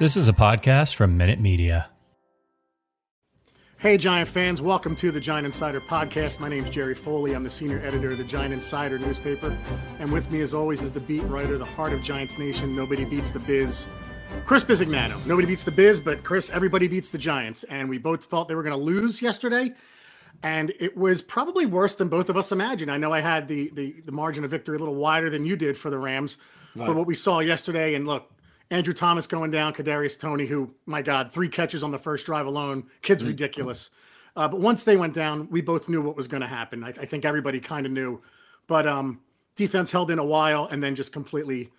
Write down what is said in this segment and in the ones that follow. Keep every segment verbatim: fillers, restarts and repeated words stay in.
This is a podcast from Minute Media. Hey, Giant fans. Welcome to the Giant Insider podcast. My name is Jerry Foley. I'm the senior editor of the Giant Insider newspaper. And with me, as always, is the beat writer, the heart of Giants Nation, Nobody Beats the Biz, Chris Bizignano. Nobody beats the Biz, but Chris, everybody beats the Giants. And we both thought they were going to lose yesterday. And it was probably worse than both of us imagined. I know I had the, the, the margin of victory a little wider than you did for the Rams. Right. But what we saw yesterday, and look, Andrew Thomas going down, Kadarius Toney, who, my God, three catches on the first drive alone. Kid's ridiculous. Uh, but once they went down, we both knew what was going to happen. I, I think everybody kind of knew. But um, defense held in a while and then just completely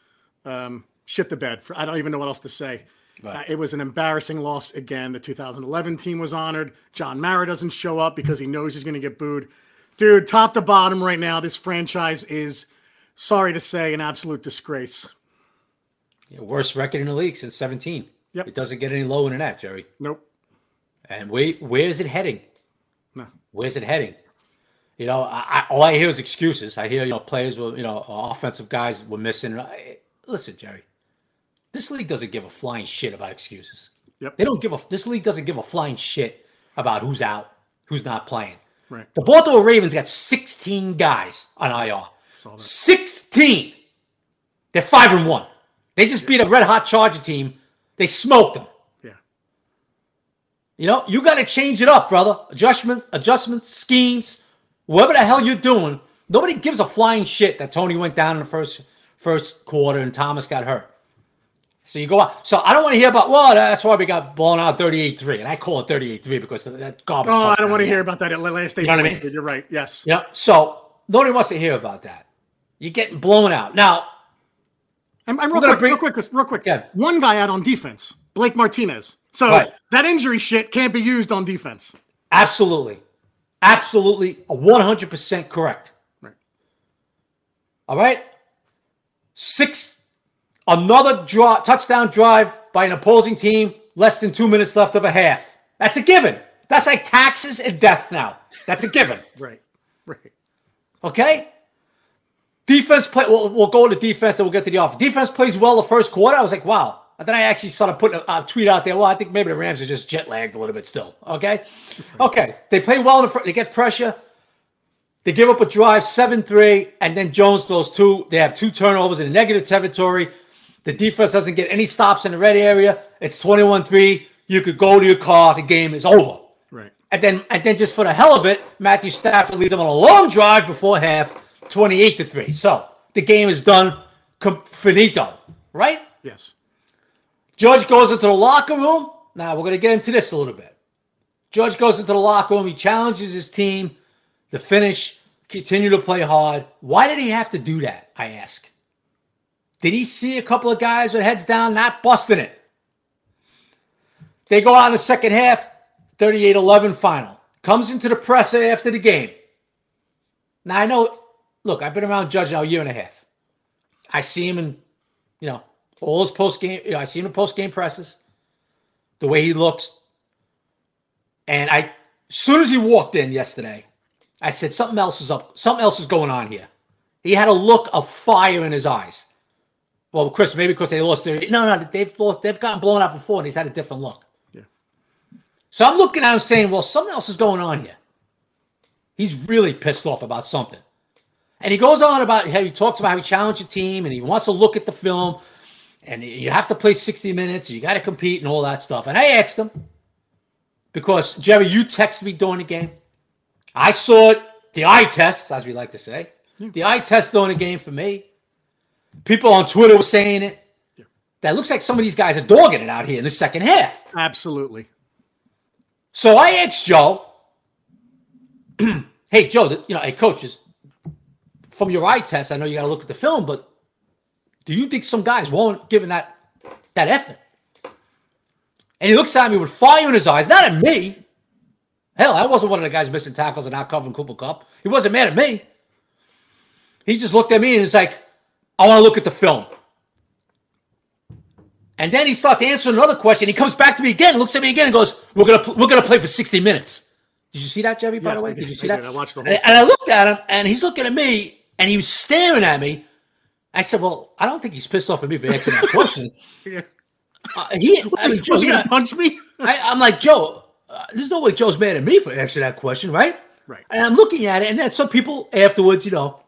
um, shit the bed. For, I don't even know what else to say. Right. Uh, it was an embarrassing loss again. The two thousand eleven team was honored. John Mara doesn't show up because he knows he's going to get booed. Dude, top to bottom right now, this franchise is, sorry to say, an absolute disgrace. Worst record in the league since seventeen. Yep. It doesn't get any lower than that, Jerry. Nope. And wait, where is it heading? No. Where's it heading? You know, I, I, all I hear is excuses. I hear, you know, players were, you know, offensive guys were missing. I, listen, Jerry, this league doesn't give a flying shit about excuses. Yep. They don't give a. This league doesn't give a flying shit about who's out, who's not playing. Right. The Baltimore Ravens got sixteen guys on I R. sixteen. They're five and one. They just beat a red-hot Charger team. They smoked them. Yeah. You know, you got to change it up, brother. Adjustment, adjustments, schemes, whatever the hell you're doing. Nobody gives a flying shit that Toney went down in the first first quarter and Thomas got hurt. So you go out. So I don't want to hear about, well, that's why we got blown out thirty-eight three. And I call it thirty-eight three because of that garbage. Oh, I don't want to hear about that at last eight points, but you're right. Yes. Yeah. So nobody wants to hear about that. You're getting blown out. Now, I'm, I'm real, quick, bring, real quick, real quick, real yeah. quick. One guy out on defense, Blake Martinez. So right. that injury shit can't be used on defense. Absolutely. Absolutely. one hundred percent correct. Right. All right. Six. Another draw, touchdown drive by an opposing team. Less than two minutes left of a half. That's a given. That's like taxes and death now. That's a given. Right. Right. Okay. Defense play. We'll, we'll go to defense and we'll get to the offense. Defense plays well the first quarter. I was like, wow. And then I actually started putting a, a tweet out there. Well, I think maybe the Rams are just jet lagged a little bit still. Okay, okay. They play well in the front. They get pressure. They give up a drive, seven three, and then Jones throws two. They have two turnovers in negative territory. The defense doesn't get any stops in the red area. It's twenty-one three. You could go to your car. The game is over. Right. And then, and then, just for the hell of it, Matthew Stafford leads them on a long drive before half. twenty-eight to three. So the game is done. Finito. Right? Yes. Judge goes into the locker room. Now we're going to get into this a little bit. Judge goes into the locker room. He challenges his team to finish, continue to play hard. Why did he have to do that? I ask. Did he see a couple of guys with heads down, not busting it? They go out in the second half, thirty-eight eleven final. Comes into the presser after the game. Now I know. Look, I've been around Judge now a year and a half. I see him in, you know, All his post game, you know, I see him in post game presses, the way he looks. And I, as soon as he walked in yesterday, I said something else is up. Something else is going on here. He had a look of fire in his eyes. Well, Chris, maybe because they lost their no, no, they've lost, they've gotten blown out before, and he's had a different look. Yeah. So I'm looking at him saying, well, something else is going on here. He's really pissed off about something. And he goes on about how he talks about how he challenged your team, and he wants to look at the film, and you have to play sixty minutes, you got to compete, and all that stuff. And I asked him, because, Jerry, you texted me during the game. I saw it, the eye test, as we like to say. Yeah. The eye test during the game for me. People on Twitter were saying it. Yeah. That looks like some of these guys are dogging it out here in the second half. Absolutely. So I asked Joe, hey, Joe, you know, hey, coach, is, from your eye test, I know you got to look at the film, but do you think some guys won't give that, that effort? And he looks at me with fire in his eyes, not at me. Hell, I wasn't one of the guys missing tackles and not covering Cooper Kupp. He wasn't mad at me. He just looked at me and was like, I want to look at the film. And then he starts answering another question. He comes back to me again, looks at me again, and goes, we're going to we're gonna play for sixty minutes. Did you see that, Jerry, by yes, the way? Did, did you see I that? I watched the whole and, and I looked at him, and he's looking at me, and he was staring at me. I said, well, I don't think he's pissed off at me for asking that question. Yeah. Uh, he, I mean, Joe, was he going to punch me? I, I'm like, Joe, uh, there's no way Joe's mad at me for asking that question, right? Right. And I'm looking at it, and then some people afterwards, you know,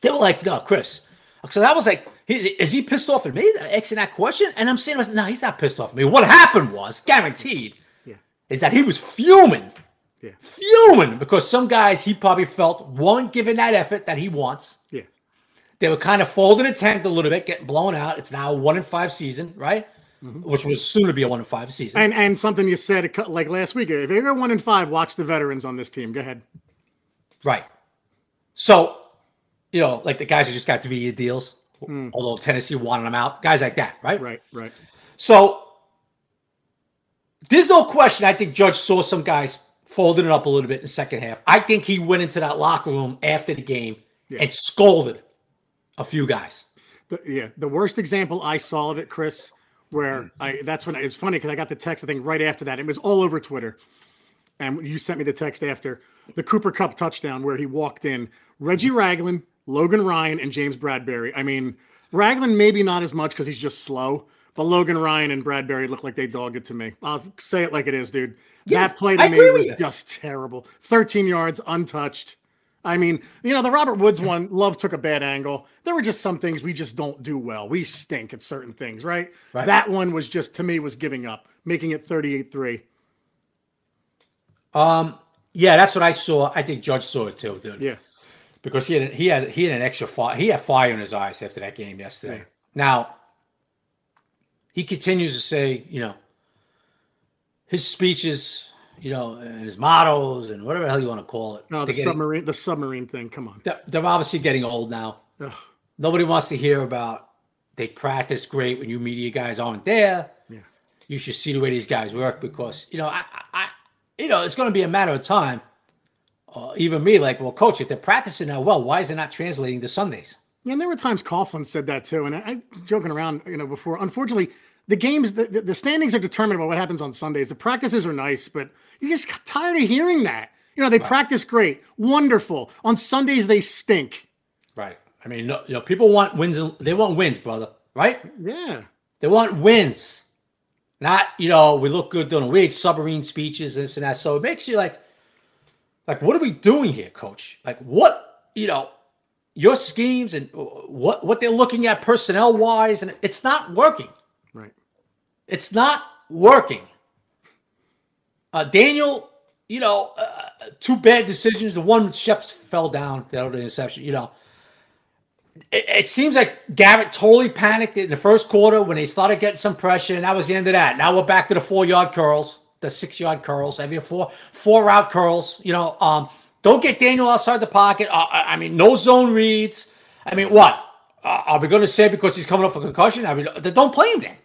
they were like, no, Chris. So that was like, is he pissed off at me asking that question? And I'm saying, no, he's not pissed off at me. What happened was, guaranteed, yeah, is that he was fuming. Yeah. Fuming because some guys he probably felt weren't giving that effort that he wants. Yeah. They were kind of folding a tent a little bit, getting blown out. It's now a one in five season, right? Mm-hmm. Which was soon to be a one in five season. And and something you said like last week, if you're one in five, watch the veterans on this team. Go ahead. Right. So, you know, like the guys who just got three-year deals, mm. although Tennessee wanted them out, guys like that, right? Right, right. So there's no question I think Judge saw some guys folding it up a little bit in the second half. I think he went into that locker room after the game yeah. and scolded a few guys. The, yeah, the worst example I saw of it, Chris, where I that's when I, it's funny because I got the text, I think, right after that. It was all over Twitter. And you sent me the text after the Cooper Kupp touchdown where he walked in. Reggie Ragland, Logan Ryan, and James Bradbury. I mean, Ragland maybe not as much because he's just slow. But Logan Ryan and Bradbury look like they dogged it to me. I'll say it like it is, dude. Yeah, that play to I me was you. just terrible. thirteen yards, untouched. I mean, you know, the Robert Woods one, Love took a bad angle. There were just some things we just don't do well. We stink at certain things, right? right. That one was just, to me, was giving up, making it thirty-eight three. Um, yeah, that's what I saw. I think Judge saw it too, dude. Yeah. Because he had, he had, he had an extra fire. He had fire in his eyes after that game yesterday. Yeah. Now, he continues to say, you know, his speeches, you know, and his mottos and whatever the hell you want to call it. No, the getting, submarine, the submarine thing. Come on. They're, they're obviously getting old now. Ugh. Nobody wants to hear about they practice great when you media guys aren't there. Yeah. You should see the way these guys work because, you know, I, I you know, it's going to be a matter of time. Uh, even me, like, well, coach, if they're practicing that well, why is it not translating to Sundays? Yeah, and there were times Coughlin said that too. And I, I joking around, you know, before. Unfortunately, the games, the, the standings are determined by what happens on Sundays. The practices are nice, but you just got tired of hearing that. You know, they right. practice great, wonderful. On Sundays, they stink. Right. I mean, no, you know, people want wins. They want wins, brother. Right? Yeah. They want wins. Not, you know, we look good during the week, submarine speeches, this and that. So it makes you like, like, what are we doing here, coach? Like, what, you know, your schemes and what what they're looking at personnel wise, and it's not working. Right, it's not working. Uh, Daniel, you know, uh, two bad decisions. The one Sheps fell down, the other interception. You know, it, it seems like Garrett totally panicked in the first quarter when they started getting some pressure, and that was the end of that. Now we're back to the four yard curls, the six yard curls, every four four out curls. You know, um. Don't get Daniel outside the pocket. Uh, I mean, no zone reads. I mean, what? Uh, are we going to say because he's coming off a concussion? I mean, don't play him then.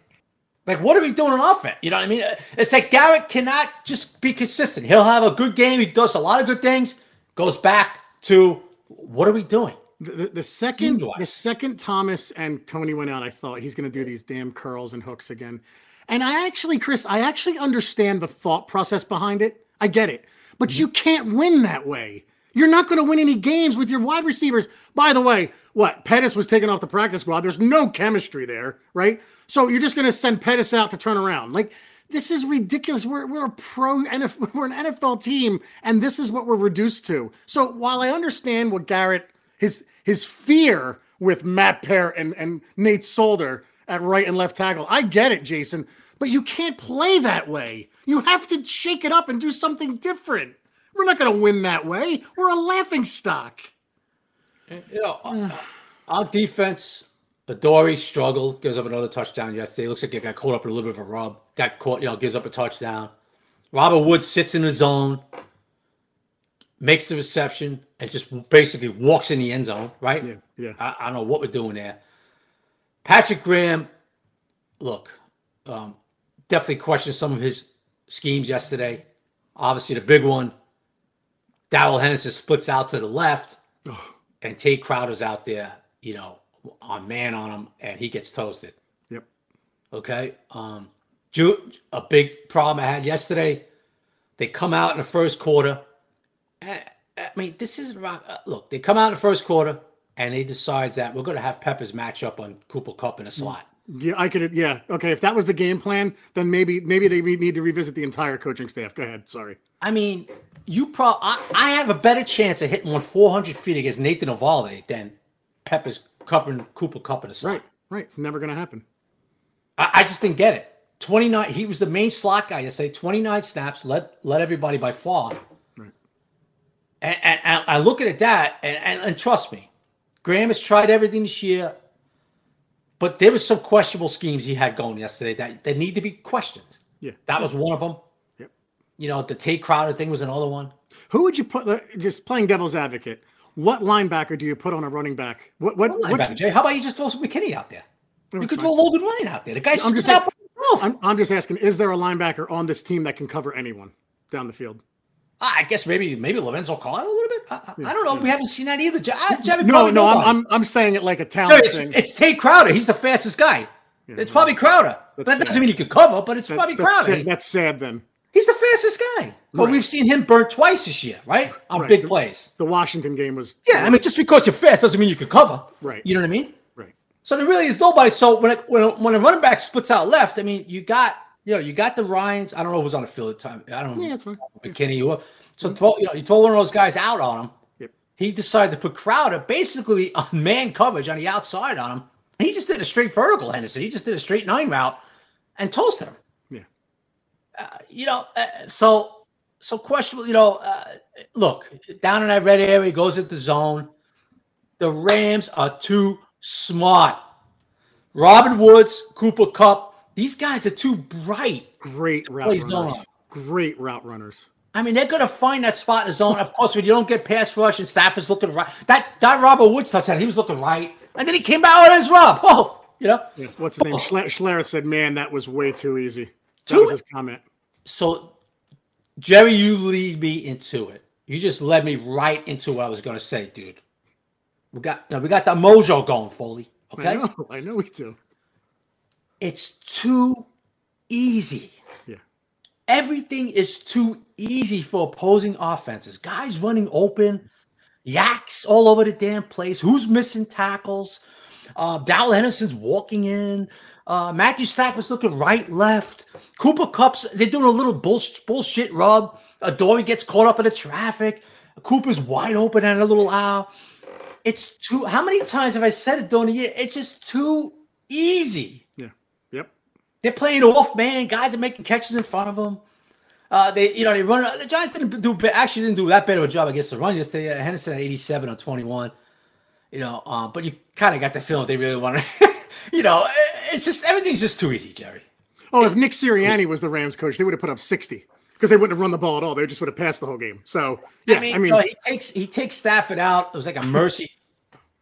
Like, what are we doing on offense? You know what I mean? It's like Garrett cannot just be consistent. He'll have a good game. He does a lot of good things. Goes back to, what are we doing? The, the second the second Thomas and Toney went out, I thought he's going to do these damn curls and hooks again. And I actually, Chris, I actually understand the thought process behind it. I get it. But mm-hmm. you can't win that way. You're not going to win any games with your wide receivers. By the way, what? Pettis was taken off the practice squad. There's no chemistry there, right? So you're just going to send Pettis out to turn around. Like, this is ridiculous. We're we're a pro N F L, we're an N F L team, and this is what we're reduced to. So while I understand what Garrett, his his fear with Matt Peart and, and Nate Solder at right and left tackle, I get it, Jason, but you can't play that way. You have to shake it up and do something different. We're not going to win that way. We're a laughingstock. You know, our defense, Badori struggled, gives up another touchdown yesterday. Looks like they got caught up in a little bit of a rub. Got caught, you know, gives up a touchdown. Robert Woods sits in the zone, makes the reception, and just basically walks in the end zone, right? Yeah, yeah. I, I don't know what we're doing there. Patrick Graham, look, um, definitely questioned some of his schemes yesterday. Obviously, the big one, Darrell Henderson splits out to the left, and Tate Crowder's out there, you know, on man on him, and he gets toasted. Yep. Okay. Um, a big problem I had yesterday, they come out in the first quarter. I, I mean, this is rock. Uh, look, they come out in the first quarter, and they decide that we're going to have Peppers match up on Cooper Kupp in a slot. Yeah, I could. Yeah, okay. If that was the game plan, then maybe maybe they re- need to revisit the entire coaching staff. Go ahead. Sorry. I mean, you probably I, I have a better chance of hitting one four hundred feet against Nathan Ovalde than Peppers covering Cooper Kupp in a slot. Right, right. It's never going to happen. I, I just didn't get it. twenty-nine. He was the main slot guy yesterday. twenty-nine snaps. Led led everybody by far. Right. And, and, and I look at that, and, and, and trust me, Graham has tried everything this year. But there was some questionable schemes he had going yesterday that, that need to be questioned. Yeah, that was one of them. Yep. You know, the Tate Crowder thing was another one. Who would you put? Just playing devil's advocate, what linebacker do you put on a running back? What? What? what, what Jay, how about you just throw some McKinney out there? You could fine. throw Logan Ryan out there. The guy's just out by himself. I'm, I'm just asking: is there a linebacker on this team that can cover anyone down the field? I guess maybe maybe Lorenzo Carter a little bit. I, yeah, I don't know. Yeah. We haven't seen that either. I, Jimmy, no, no, I'm, I'm I'm saying it like a talent no, it's, thing. It's Tate Crowder. He's the fastest guy. Yeah, it's probably Crowder. But that sad. doesn't mean he could cover, but it's that, probably that's Crowder. Sad. That's sad then. He's the fastest guy. But right. we've seen him burnt twice this year, right? On right. big the, plays. The Washington game was... Yeah, I mean, just because you're fast doesn't mean you could cover. Right. You know what I mean? Right. So there really is nobody. So when, it, when, a, when a running back splits out left, I mean, you got... You know, you got the Ryans. I don't know who was on the field at the time. I don't know. Yeah, that's right. McKinney. Or, so, throw, you know, you throw one of those guys out on him. Yep. He decided to put Crowder basically on man coverage on the outside on him. And he just did a straight vertical, Henderson. He just did a straight nine route and toasted him. Yeah. Uh, you know, uh, so, so questionable, you know, uh, look, down in that red area, goes into the zone. The Rams are too smart. Robin Woods, Cooper Kupp. These guys are too bright. Great route runners. Zone. Great route runners. I mean, they're going to find that spot in the zone. Of course, when you don't get pass rush and Stafford's looking right. That that Robert Woods touchdown, he was looking right. And then he came out with his Rob. Oh, you know. Yeah. What's his name? Oh. Schler said, man, that was way too easy. That too was his comment. So, Jerry, you lead me into it. You just led me right into what I was going to say, dude. We got no, we got that mojo going, Foley. Okay? I know. I know we do. It's too easy. Yeah. Everything is too easy for opposing offenses. Guys running open, yaks all over the damn place. Who's missing tackles? Uh, Darrell Henderson's walking in. Uh, Matthew Stafford's looking right, left. Cooper Kupp's, they're doing a little bullsh- bullshit rub. Adoree gets caught up in the traffic. Cooper's wide open and a little out. It's too, how many times have I said it during the year? It's just too easy. They're playing off, man. Guys are making catches in front of them. Uh, they, you know, they run. The Giants didn't do actually didn't do that bad of a job against the run yesterday. Henderson at eighty-seven on twenty-one. You know, uh, but you kind of got the feeling they really wanted. You know, it's just everything's just too easy, Jerry. Oh, if Nick Sirianni was the Rams coach, they would have put up sixty because they wouldn't have run the ball at all. They just would have passed the whole game. So yeah, I mean, I mean you know, he takes he takes Stafford out. It was like a mercy.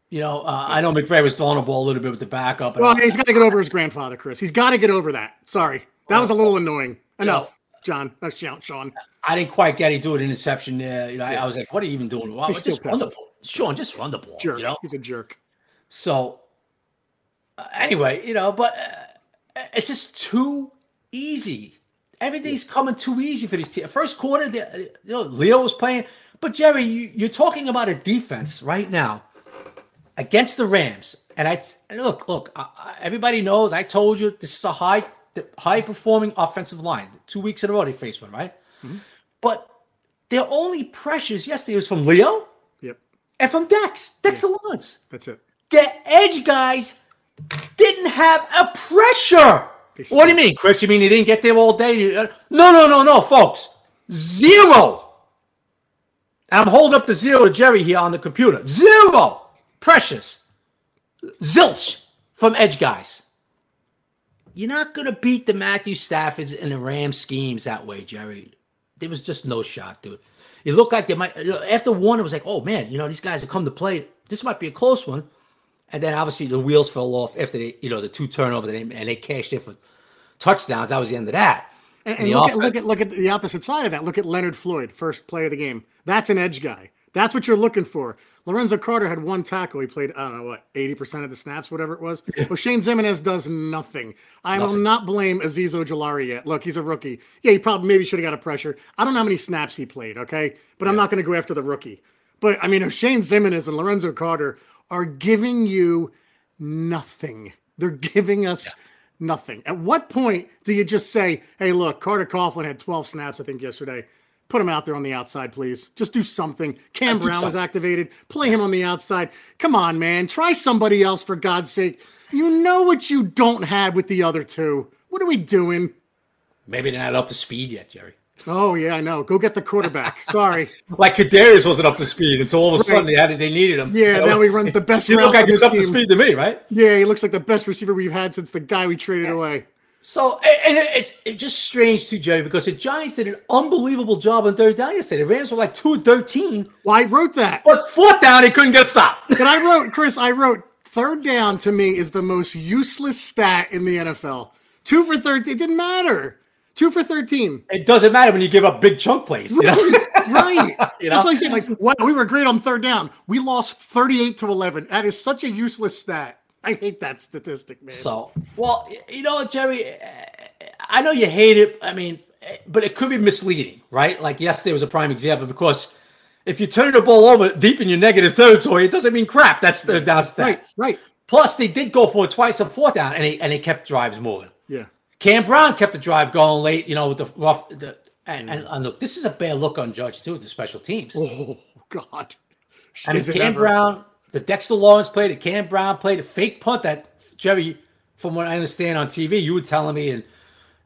You know, uh, I know McVay was throwing the ball a little bit with the backup. And well, all. He's got to get over his grandfather, Chris. He's got to get over that. Sorry. That was a little annoying. Enough, you know, John. Uh, Sean. I didn't quite get it. Do an interception there. You know, yeah. I, I was like, what are you even doing? Wow, it's just pissed. Wonderful. Sean, just run the ball. Jerk. You know? He's a jerk. So uh, anyway, you know, but uh, it's just too easy. Everything's yeah. coming too easy for these teams. First quarter, they, you know, Leo was playing. But, Jerry, you, you're talking about a defense right now against the Rams. And I and look, look, I, I, everybody knows, I told you, this is a high, high-performing offensive line. Two weeks in a row they faced one, right? Mm-hmm. But their only pressures yesterday was from Leo yep. and from Dex. Dex yeah. Lawrence. That's it. The edge guys didn't have a pressure. What do you mean, Chris? You mean you didn't get there all day? No, no, no, no, folks. Zero. And I'm holding up the zero to Jerry here on the computer. Zero pressures. Zilch from edge guys. You're not going to beat the Matthew Staffords and the Rams schemes that way, Jerry. There was just no shot, dude. It looked like they might, after one, it was like, oh, man, you know, these guys have come to play. This might be a close one. And then obviously the wheels fell off after they, you know, the two turnovers and they, and they cashed in for touchdowns. That was the end of that. And, and, and look, at, look at look at the opposite side of that. Look at Leonard Floyd, first play of the game. That's an edge guy. That's what you're looking for. Lorenzo Carter had one tackle. He played, I don't know what, eighty percent of the snaps, whatever it was. Oshane Ximines does nothing. I nothing. will not blame Azeez Ojulari yet. Look, he's a rookie. Yeah, he probably maybe should have got a pressure. I don't know how many snaps he played, okay? But yeah. I'm not going to go after the rookie. But, I mean, Oshane Ximines and Lorenzo Carter are giving you nothing. They're giving us yeah. nothing. At what point do you just say, hey, look, Carter Coughlin had twelve snaps, I think, yesterday. Put him out there on the outside, please. Just do something. Cam Brown was activated. Play him on the outside. Come on, man. Try somebody else, for God's sake. You know what you don't have with the other two. What are we doing? Maybe they're not up to speed yet, Jerry. Oh, yeah, I know. Go get the quarterback. Sorry. Like Kadarius wasn't up to speed until all of a right. sudden they had it, they needed him. Yeah, now we run the best receiver. He looked like he was up to speed to me, right? Yeah, he looks like the best receiver we've had since the guy we traded yeah. away. So, and it's it's just strange too, Jerry, because the Giants did an unbelievable job on third down yesterday. The Rams were like two thirteen. Well, I wrote that. But fourth down, they couldn't get stopped. And I wrote, Chris, I wrote, third down to me is the most useless stat in the N F L. Two for thirteen. It didn't matter. Two for thirteen. It doesn't matter when you give up big chunk plays. You right. Know? right. You know? That's what I said. Like, wow, we were great on third down. We lost thirty-eight to eleven. That is such a useless stat. I hate that statistic, man. So, well, you know, Jerry, I know you hate it. I mean, but it could be misleading, right? Like yesterday was a prime example because if you turn the ball over deep in your negative territory, it doesn't mean crap. That's the that's that. Right, right. Plus, they did go for it twice on fourth down, and they, and they kept drives moving. Yeah. Cam Brown kept the drive going late, you know, with the rough. The, and, and, and look, this is a bad look on Judge, too, with the special teams. Oh, God. She I mean, Cam ever. Brown, the Dexter Lawrence played it. Cam Brown played a fake punt that, Jerry, from what I understand on T V, you were telling me, and,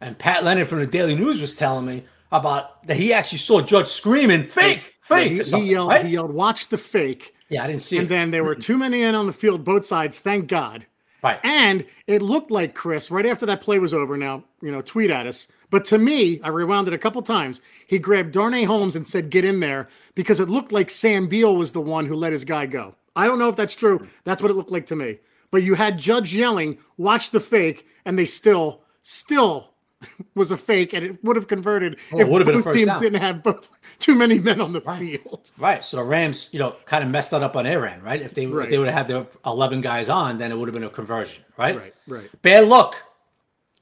and Pat Leonard from the Daily News was telling me about that he actually saw Judge screaming, fake, fake. Yeah, he, he, yelled, right? he yelled, watch the fake. Yeah, I didn't see and it. And then there were too many in on the field, both sides, thank God. Right. And it looked like, Chris, right after that play was over, now, you know, tweet at us. But to me, I rewound it a couple times. He grabbed Darnay Holmes and said, get in there, because it looked like Sam Beal was the one who let his guy go. I don't know if that's true. That's what it looked like to me. But you had Judge yelling, watch the fake, and they still, still was a fake, and it would have converted oh, if both teams down. didn't have both, too many men on the right. field. Right. So the Rams, you know, kind of messed that up on their end, right? If they right. if they would have had their eleven guys on, then it would have been a conversion, right? Right, right. Bad luck.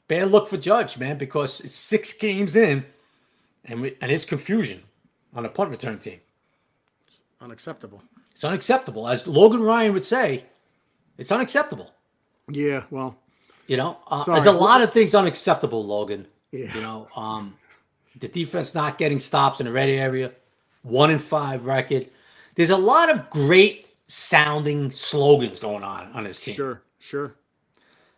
Bad luck for Judge, man, because it's six games in, and we, and it's confusion on a punt return team. It's unacceptable. It's unacceptable. As Logan Ryan would say, it's unacceptable. Yeah, well. You know, uh, there's a lot of things unacceptable, Logan. Yeah. You know, um, the defense not getting stops in the red area, one in five record. There's a lot of great sounding slogans going on on this team. Sure, sure.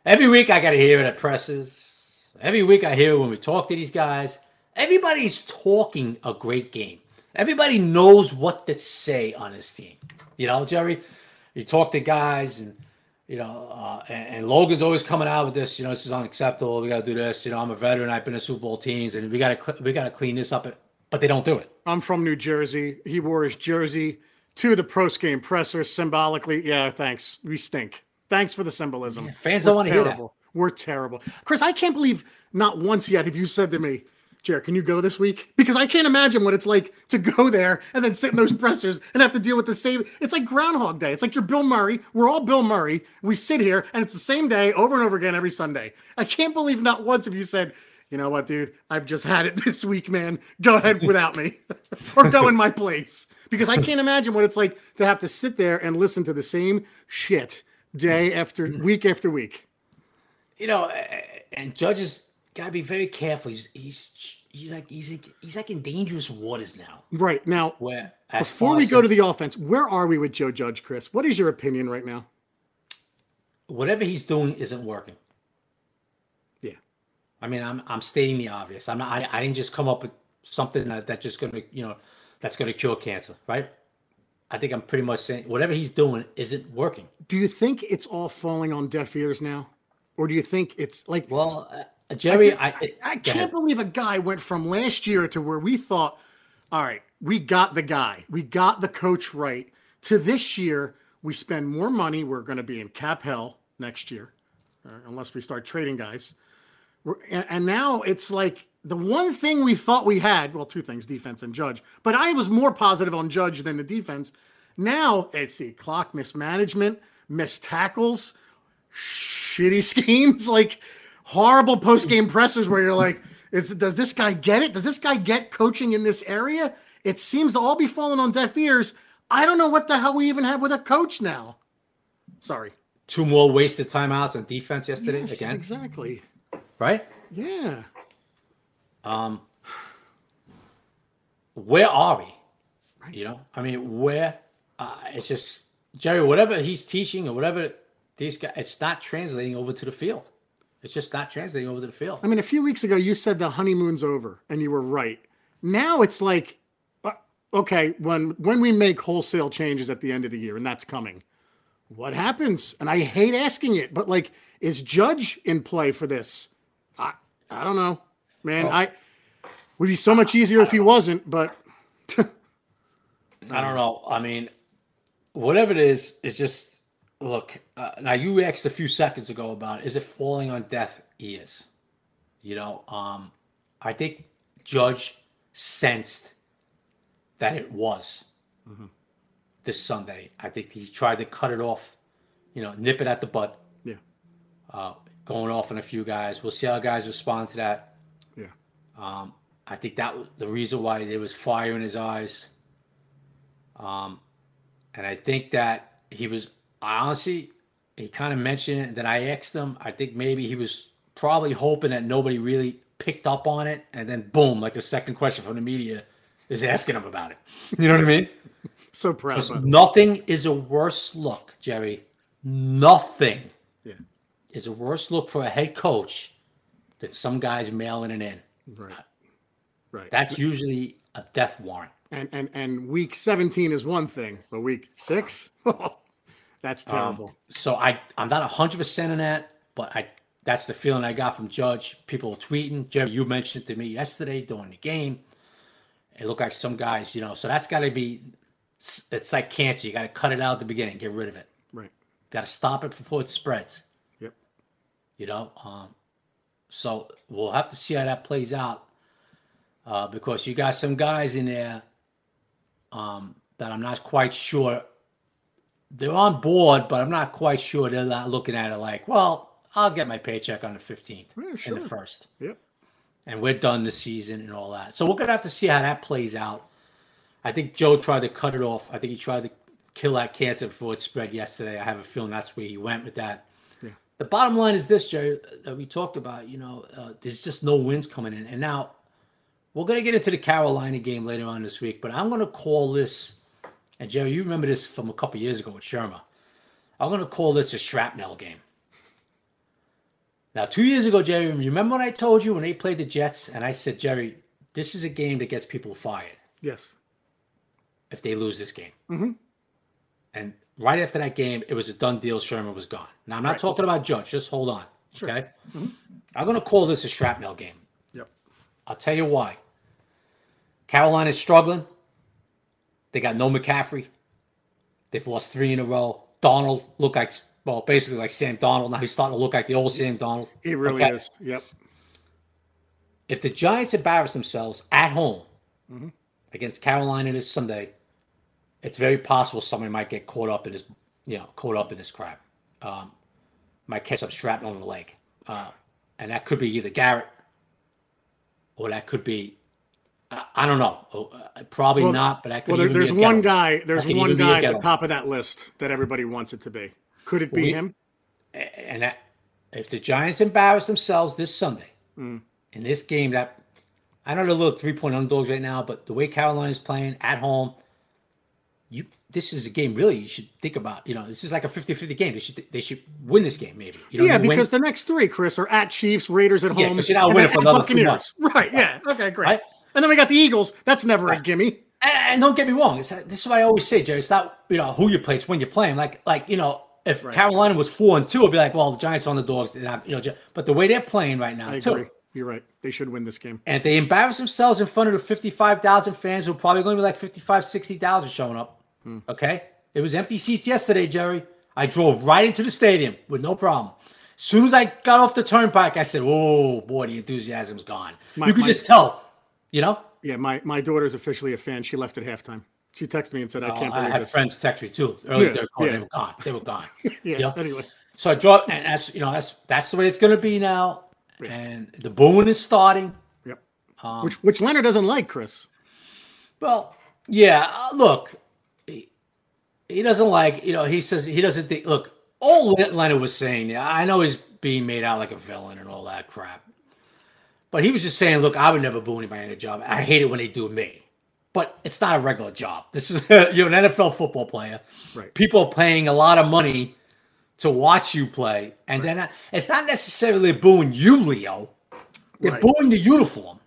Every week I got to hear it at presses. Every week I hear it when we talk to these guys. Everybody's talking a great game. Everybody knows what to say on this team. You know, Jerry, you talk to guys and, you know, uh, and, and Logan's always coming out with this. You know, this is unacceptable. We got to do this. You know, I'm a veteran. I've been to Super Bowl teams, and we got to cl- we got to clean this up. But they don't do it. I'm from New Jersey. He wore his jersey to the post-game presser symbolically. Yeah, thanks. We stink. Thanks for the symbolism. Yeah, fans We're don't want to hear that. We're terrible, Chris. I can't believe not once yet have you said to me, Jer, can you go this week? Because I can't imagine what it's like to go there and then sit in those pressers and have to deal with the same. It's like Groundhog Day. It's like you're Bill Murray. We're all Bill Murray. We sit here and it's the same day over and over again every Sunday. I can't believe not once have you said, you know what, dude, I've just had it this week, man. Go ahead without me or go in my place, because I can't imagine what it's like to have to sit there and listen to the same shit day after week after week. You know, and Judge's got to be very careful. He's, he's he's like he's he's like in dangerous waters now. Right now, where before we go to the offense, where are we with Joe Judge, Chris? What is your opinion right now? Whatever he's doing isn't working. Yeah, I mean, I'm I'm stating the obvious. I'm not. I, I didn't just come up with something that, that's just gonna you know that's gonna cure cancer, right? I think I'm pretty much saying whatever he's doing isn't working. Do you think it's all falling on deaf ears now, or do you think it's like well? Uh, Jerry, I can't, I, I, I can't believe a guy went from last year to where we thought, all right, we got the guy. We got the coach right. To this year, we spend more money. We're going to be in cap hell next year, unless we start trading guys. We're, and, and now it's like the one thing we thought we had, well, two things, defense and Judge. But I was more positive on Judge than the defense. Now, let's see, clock mismanagement, missed tackles, shitty schemes, like – horrible post-game pressers where you're like, is, does this guy get it? Does this guy get coaching in this area? It seems to all be falling on deaf ears. I don't know what the hell we even have with a coach now. Sorry. Two more wasted timeouts on defense yesterday yes, again. Exactly. Right? Yeah. Um. Where are we? Right. You know, I mean, where? Uh, it's just, Jerry, whatever he's teaching or whatever, these guys, it's not translating over to the field. It's just not translating over to the field. I mean, a few weeks ago, you said the honeymoon's over, and you were right. Now it's like, okay, when when we make wholesale changes at the end of the year, and that's coming, what happens? And I hate asking it, but, like, is Judge in play for this? I I don't know. Man, oh. I would be so much easier if he wasn't, but. I don't know. I mean, whatever it is, it's just. Look, uh, now you asked a few seconds ago about, is it falling on deaf ears? You know, um, I think Judge sensed that it was mm-hmm. this Sunday. I think he tried to cut it off, you know, nip it at the bud. Yeah. Uh, going off on a few guys. We'll see how guys respond to that. Yeah. Um, I think that was the reason why there was fire in his eyes. Um, and I think that he was... I honestly, he kind of mentioned it. Then I asked him. I think maybe he was probably hoping that nobody really picked up on it. And then, boom, like the second question from the media is asking him about it. You know what I mean? So proud. Nothing is a worse look, Jerry. Nothing yeah. is a worse look for a head coach than some guys mailing it in. Right. Right. That's usually a death warrant. And and and week seventeen is one thing, but week six. That's terrible. Um, so I, I'm not one hundred percent on that, but I that's the feeling I got from Judge. People were tweeting. Jerry, you mentioned it to me yesterday during the game. It looked like some guys, you know, so that's got to be – it's like cancer. You got to cut it out at the beginning, get rid of it. Right. Got to stop it before it spreads. Yep. You know, um, so we'll have to see how that plays out uh, because you got some guys in there um, that I'm not quite sure – they're on board, but I'm not quite sure they're not looking at it like, well, I'll get my paycheck on the fifteenth yeah, sure. and the first. Yep. And we're done this season and all that. So we're going to have to see how that plays out. I think Joe tried to cut it off. I think he tried to kill that cancer before it spread yesterday. I have a feeling that's where he went with that. Yeah. The bottom line is this, Jerry, that we talked about, you know, uh, there's just no wins coming in. And now we're going to get into the Carolina game later on this week, but I'm going to call this. And, Jerry, you remember this from a couple of years ago with Sherma. I'm going to call this a shrapnel game. Now, two years ago, Jerry, remember when I told you when they played the Jets? And I said, Jerry, this is a game that gets people fired. Yes. If they lose this game. Mm-hmm. And right after that game, it was a done deal. Sherma was gone. Now, I'm not right. talking about Judge. Just hold on. Sure. Okay? Mm-hmm. I'm going to call this a shrapnel game. Yep. I'll tell you why. Carolina's struggling. They got no McCaffrey. They've lost three in a row. Donald looked like, well, basically like Sam Donald. Now he's starting to look like the old Sam Donald. He really okay. is. Yep. if the Giants embarrass themselves at home mm-hmm. against Carolina this Sunday, it's very possible somebody might get caught up in this, you know, caught up in this crap. Um, might catch up shrapnel on the leg. Uh, and that could be either Garrett or that could be, I, I don't know. Uh, probably well, not, but I could well, there, even there's be one guy, there's one guy at the top of that list that everybody wants it to be. Could it be we, him? And that, if the Giants embarrass themselves this Sunday mm. in this game, that I know they're little three-point underdogs right now, but the way Carolina's playing at home, You, this is a game really you should think about. You know, this is like a fifty-fifty game. They should they should win this game maybe. You know, yeah, because win. The next three, Chris, are at Chiefs, Raiders at yeah, home. Yeah, win it for another two months. Right, yeah. Okay, great. Right? And then we got the Eagles. That's never right. a gimme. And, and don't get me wrong. It's, this is what I always say, Jerry. It's not, you know, who you play. It's when you're playing. Like, like you know, if right. Carolina was four and two, it'd be like, well, the Giants are on the dogs. Not, you know, but the way they're playing right now, I too. Agree. You're right. They should win this game. And if they embarrass themselves in front of the fifty-five thousand fans, who are probably going to be like fifty-five, sixty thousand showing up. Hmm. Okay, it was empty seats yesterday, Jerry. I drove right into the stadium with no problem. As soon as I got off the turnpike, I said, "Oh boy, the enthusiasm's gone." My, you could my, just tell, you know. Yeah, my, my daughter's officially a fan. She left at halftime. She texted me and said, "I can't believe this." I had friends text me too. Early yeah, third quarter, yeah. they were gone. They were gone. yeah. You know? Anyway, so I drove, and that's you know that's that's the way it's going to be now. Right. And the booing is starting. Yep. Um, which which Leonard doesn't like, Chris. Well, yeah. Uh, look. He doesn't like, you know, he says he doesn't think, look, all Leonard was saying, I know he's being made out like a villain and all that crap. But he was just saying, look, I would never boo anybody in a job. I hate it when they do me. But it's not a regular job. This is, you're an N F L football player. Right. People are paying a lot of money to watch you play. And right. then it's not necessarily booing you, Leo. They're right. booing the uniform,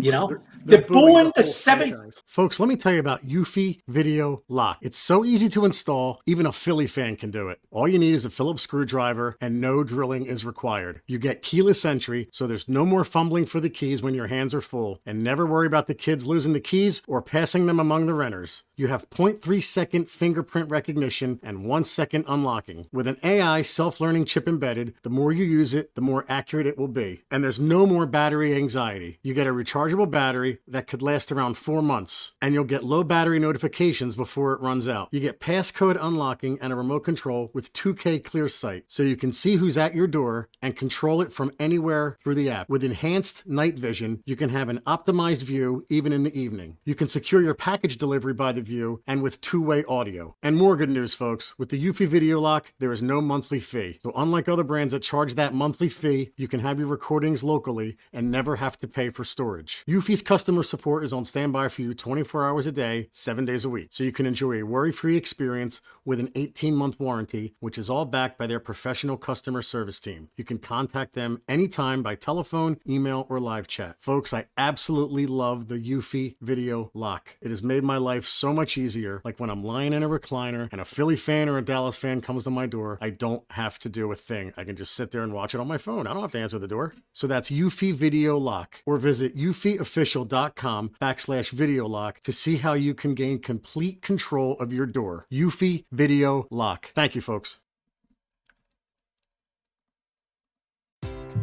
you know? They're- They're, They're booing the seven. Folks, let me tell you about Eufy Video Lock. It's so easy to install, even a Philly fan can do it. All you need is a Phillips screwdriver and no drilling is required. You get keyless entry, so there's no more fumbling for the keys when your hands are full, and never worry about the kids losing the keys or passing them among the renters. You have zero point three second fingerprint recognition and one second unlocking. With an A I self-learning chip embedded, the more you use it, the more accurate it will be. And there's no more battery anxiety. You get a rechargeable battery that could last around four months, and you'll get low battery notifications before it runs out. You get passcode unlocking and a remote control with two K clear sight, so you can see who's at your door and control it from anywhere through the app. With enhanced night vision, you can have an optimized view even in the evening. You can secure your package delivery by the view and with two-way audio. And more good news, folks. With the Eufy Video Lock, there is no monthly fee. So unlike other brands that charge that monthly fee, you can have your recordings locally and never have to pay for storage. Eufy's custom Customer support is on standby for you twenty-four hours a day, seven days a week, so you can enjoy a worry-free experience with an eighteen-month warranty, which is all backed by their professional customer service team. You can contact them anytime by telephone, email, or live chat. Folks, I absolutely love the Eufy Video Lock. It has made my life so much easier. Like when I'm lying in a recliner and a Philly fan or a Dallas fan comes to my door, I don't have to do a thing. I can just sit there and watch it on my phone. I don't have to answer the door. So that's Eufy Video Lock, or visit eufyofficial.com backslash video lock to see how you can gain complete control of your door. Eufy Video Lock. Thank you, folks.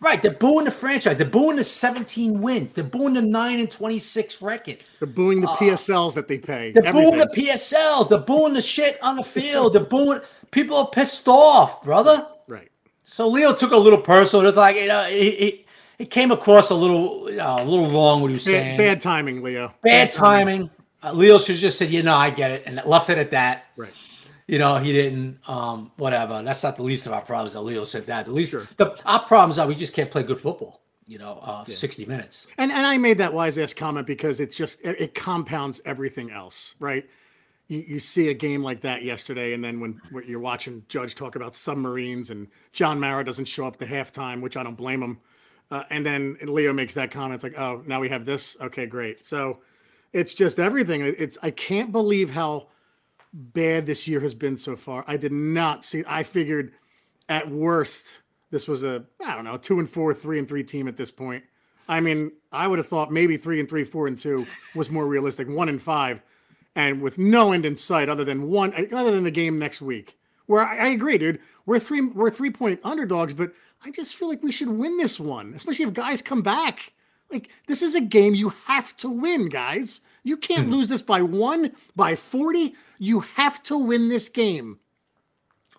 Right, they're booing the franchise. They're booing the seventeen wins. They're booing the nine and twenty-six record. They're booing the uh, P S Ls that they pay. They're everything. Booing the P S Ls. They're booing the shit on the field. They're booing. People are pissed off, brother. Right. So Leo took a little personal. It was like, you know, it, it, it came across a little, you know, a little wrong. What he was saying. Bad, bad timing, Leo. Bad, bad timing. timing. Uh, Leo should have just said, you know, I get it, and left it at that. Right. You know, he didn't, um, whatever. That's not the least of our problems that Leo said that. The least, sure. the, our problems are we just can't play good football, you know, uh, yeah. sixty minutes. And and I made that wise-ass comment because it's just, it, it compounds everything else, right? You, you see a game like that yesterday, and then when, when you're watching Judge talk about submarines and John Mara doesn't show up to halftime, which I don't blame him. Uh, and then Leo makes that comment. It's like, oh, now we have this. Okay, great. So it's just everything. It's I can't believe how bad this year has been so far. I did not see. I figured at worst this was a I don't know two and four, three and three team at this point. I mean, I would have thought maybe three and three, four and two was more realistic. One and five, and with no end in sight other than one, other than the game next week. Where I, I agree, dude. We're three, we're three point underdogs, but I just feel like we should win this one, especially if guys come back. Like, this is a game you have to win, guys. You can't lose this by one, by forty. You have to win this game.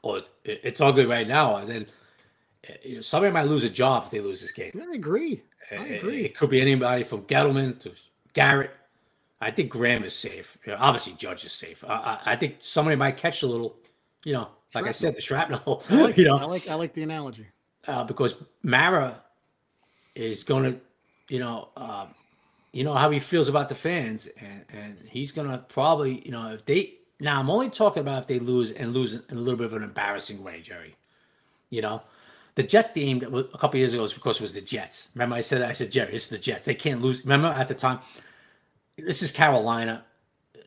Well, it's ugly right now. And then you know, somebody might lose a job if they lose this game. I agree. I agree. It could be anybody from Gettleman to Garrett. I think Graham is safe. You know, obviously, Judge is safe. I, I, I think somebody might catch a little, you know, like shrapnel. I said, the shrapnel. I like, you know, I like, I like the analogy. Uh, because Mara is going to, you know, um, you know how he feels about the fans, and, and he's going to probably, you know, if they – now, I'm only talking about if they lose and lose in a little bit of an embarrassing way, Jerry. You know, the Jet team that was, a couple of years ago was because it was the Jets. Remember I said that? I said, Jerry, it's the Jets. They can't lose. Remember at the time, this is Carolina.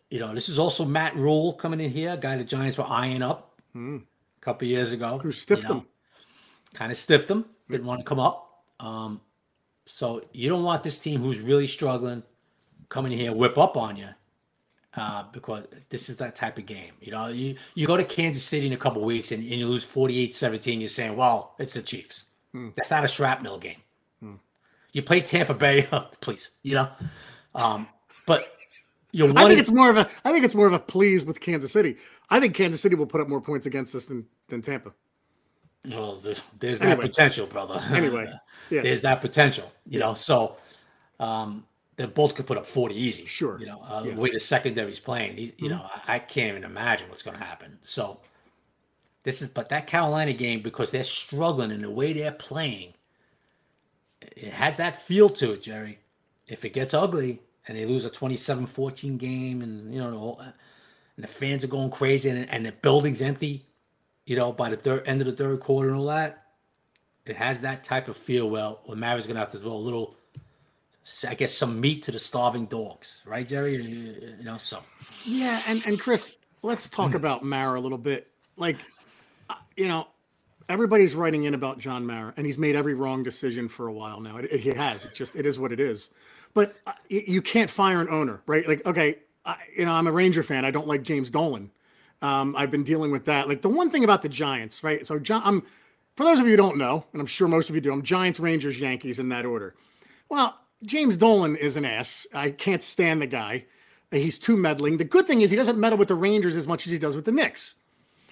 You know, this is also Matt Rule coming in here, a guy the Giants were eyeing up mm. a couple of years ago. Who stiffed you know, him. Kind of stiffed him. Didn't want to come up. Um So you don't want this team who's really struggling coming here whip up on you uh, because this is that type of game. You know, you, you go to Kansas City in a couple of weeks and, and you lose forty-eight seventeen. You're saying, well, it's the Chiefs. Mm. That's not a shrapnel game. Mm. You play Tampa Bay, please. You know, um, but you. I think it's more of a. I think it's more of a please with Kansas City. I think Kansas City will put up more points against us than than Tampa. Well, there's, there's anyway. that potential, brother. Anyway, yeah. There's that potential, you yeah. know. So, um, they both could put up forty easy. Sure, you know uh, yes. the way the secondary's playing. He, mm-hmm. You know, I, I can't even imagine what's going to happen. So, this is but that Carolina game because they're struggling in the way they're playing. It has that feel to it, Jerry. If it gets ugly and they lose a twenty-seven fourteen game, and you know, the whole, and the fans are going crazy, and, and the building's empty. You know, by the third end of the third quarter and all that, it has that type of feel. Well, Mara's going to have to throw a little, I guess, some meat to the starving dogs. Right, Jerry? You know, so. Yeah, and, and Chris, let's talk about Mara a little bit. Like, you know, everybody's writing in about John Mara, and he's made every wrong decision for a while now. It, it, he has. It just, it is what it is. But uh, you can't fire an owner, right? Like, okay, I, you know, I'm a Ranger fan. I don't like James Dolan. Um, I've been dealing with that. Like the one thing about the Giants, right? So John, I'm, for those of you who don't know, and I'm sure most of you do, I'm Giants, Rangers, Yankees in that order. Well, James Dolan is an ass. I can't stand the guy. He's too meddling. The good thing is he doesn't meddle with the Rangers as much as he does with the Knicks.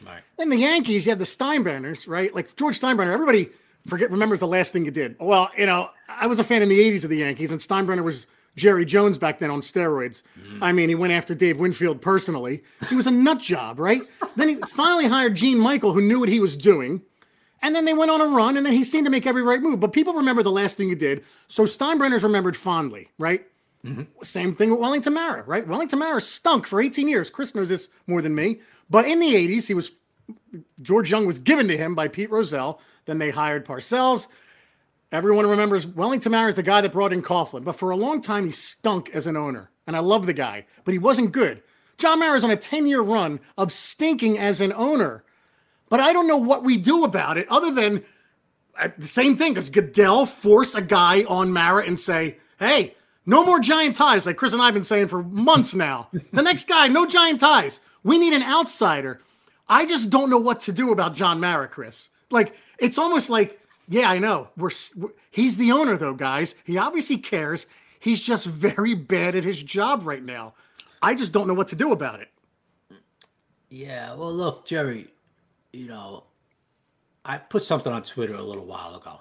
Right. Then the Yankees, you have the Steinbrenners, right? Like George Steinbrenner, everybody forget remembers the last thing you did. Well, you know, I was a fan in the eighties of the Yankees, and Steinbrenner was Jerry Jones back then on steroids. Mm. I mean, he went after Dave Winfield personally. He was a nut job, right? Then he finally hired Gene Michael, who knew what he was doing. And then they went on a run, and then he seemed to make every right move. But people remember the last thing you did. So Steinbrenner's remembered fondly, right? Mm-hmm. Same thing with Wellington Mara, right? Wellington Mara stunk for eighteen years. Chris knows this more than me. But in the eighties, he was George Young was given to him by Pete Rozelle. Then they hired Parcells. Everyone remembers Wellington Mara is the guy that brought in Coughlin, but for a long time he stunk as an owner. And I love the guy, but he wasn't good. John Mara is on a ten-year run of stinking as an owner. But I don't know what we do about it other than uh, the same thing. Does Goodell force a guy on Mara and say, hey, no more giant ties, like Chris and I have been saying for months now. The next guy, no giant ties. We need an outsider. I just don't know what to do about John Mara, Chris. Like, it's almost like, yeah, I know. We're, we're he's the owner, though, guys. He obviously cares. He's just very bad at his job right now. I just don't know what to do about it. Yeah, well, look, Jerry, you know, I put something on Twitter a little while ago.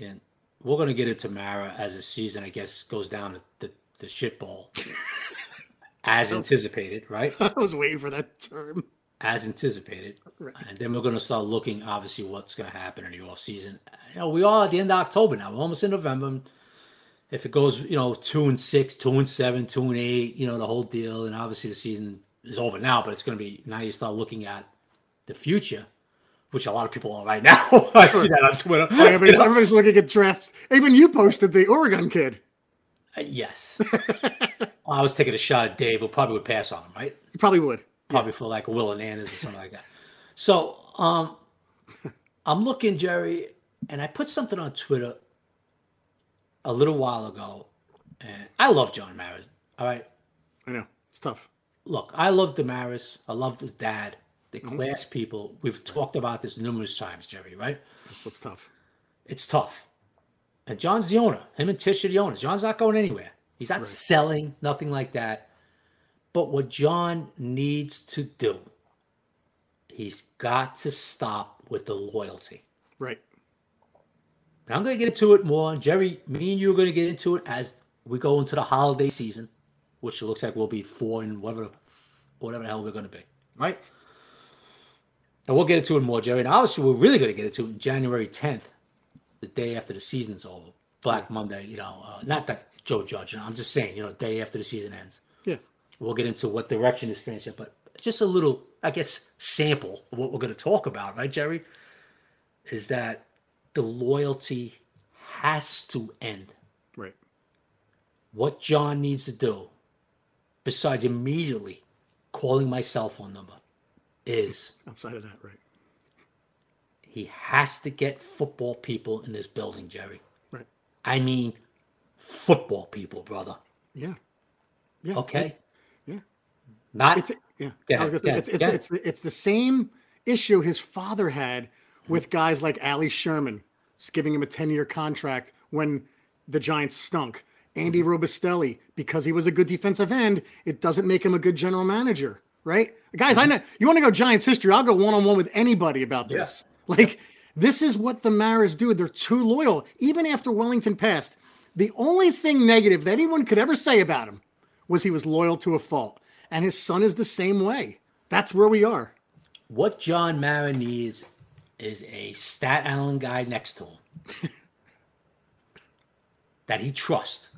And we're going to get into Mara as the season, I guess, goes down the, the, the shit bowl. As anticipated, right? I was waiting for that term. As anticipated. Right. And then we're going to start looking, obviously, what's going to happen in the offseason. You know, we are at the end of October now. We're almost in November. If it goes, you know, two and six, two and seven, two and eight, you know, the whole deal. And obviously the season is over now, but it's going to be, now you start looking at the future, which a lot of people are right now. I see that on Twitter. Like everybody's, you know? Everybody's looking at drafts. Even you posted the Oregon kid. Uh, yes. I was taking a shot at Dave, who probably would pass on him, right? He probably would. Probably yeah. For like a Will and Anders or something like that. So um, I'm looking, Jerry, and I put something on Twitter a little while ago, and I love John Mara. All right, I know it's tough. Look, I love Damaris. I love his dad. The mm-hmm. class people. We've talked about this numerous times, Jerry. Right? That's what's tough. It's tough. And John's the owner. Him and Tish are the owners. John's not going anywhere. He's not right. selling. Nothing like that. But what John needs to do, he's got to stop with the loyalty. Right. And I'm going to get into it more. Jerry, me and you are going to get into it as we go into the holiday season, which it looks like we'll be four and whatever, whatever the hell we're going to be, right? And we'll get into it more, Jerry. And obviously, we're really going to get into it on January tenth, the day after the season's over, Black Monday. You know, uh, not that Joe Judge. I'm just saying, you know, day after the season ends. Yeah, we'll get into what direction this franchise, but just a little, I guess, sample of what we're going to talk about, right, Jerry? Is that the loyalty has to end. Right. What John needs to do, besides immediately calling my cell phone number, is outside of that, right? He has to get football people in this building, Jerry. Right. I mean, football people, brother. Yeah. Yeah. Okay. Yeah. yeah. Not. It's, yeah. yeah. I was gonna say, yeah. It's, it's, yeah. It's, it's it's the same issue his father had with guys like Ali Sherman. Just giving him a ten-year contract when the Giants stunk. Andy Robustelli, because he was a good defensive end, it doesn't make him a good general manager, right? Guys, I know you want to go Giants history. I'll go one-on-one with anybody about this. Yeah. Like, this is what the Maras do. They're too loyal. Even after Wellington passed, the only thing negative that anyone could ever say about him was he was loyal to a fault. And his son is the same way. That's where we are. What John Mara needs is a Staten Island guy next to him that he trusts,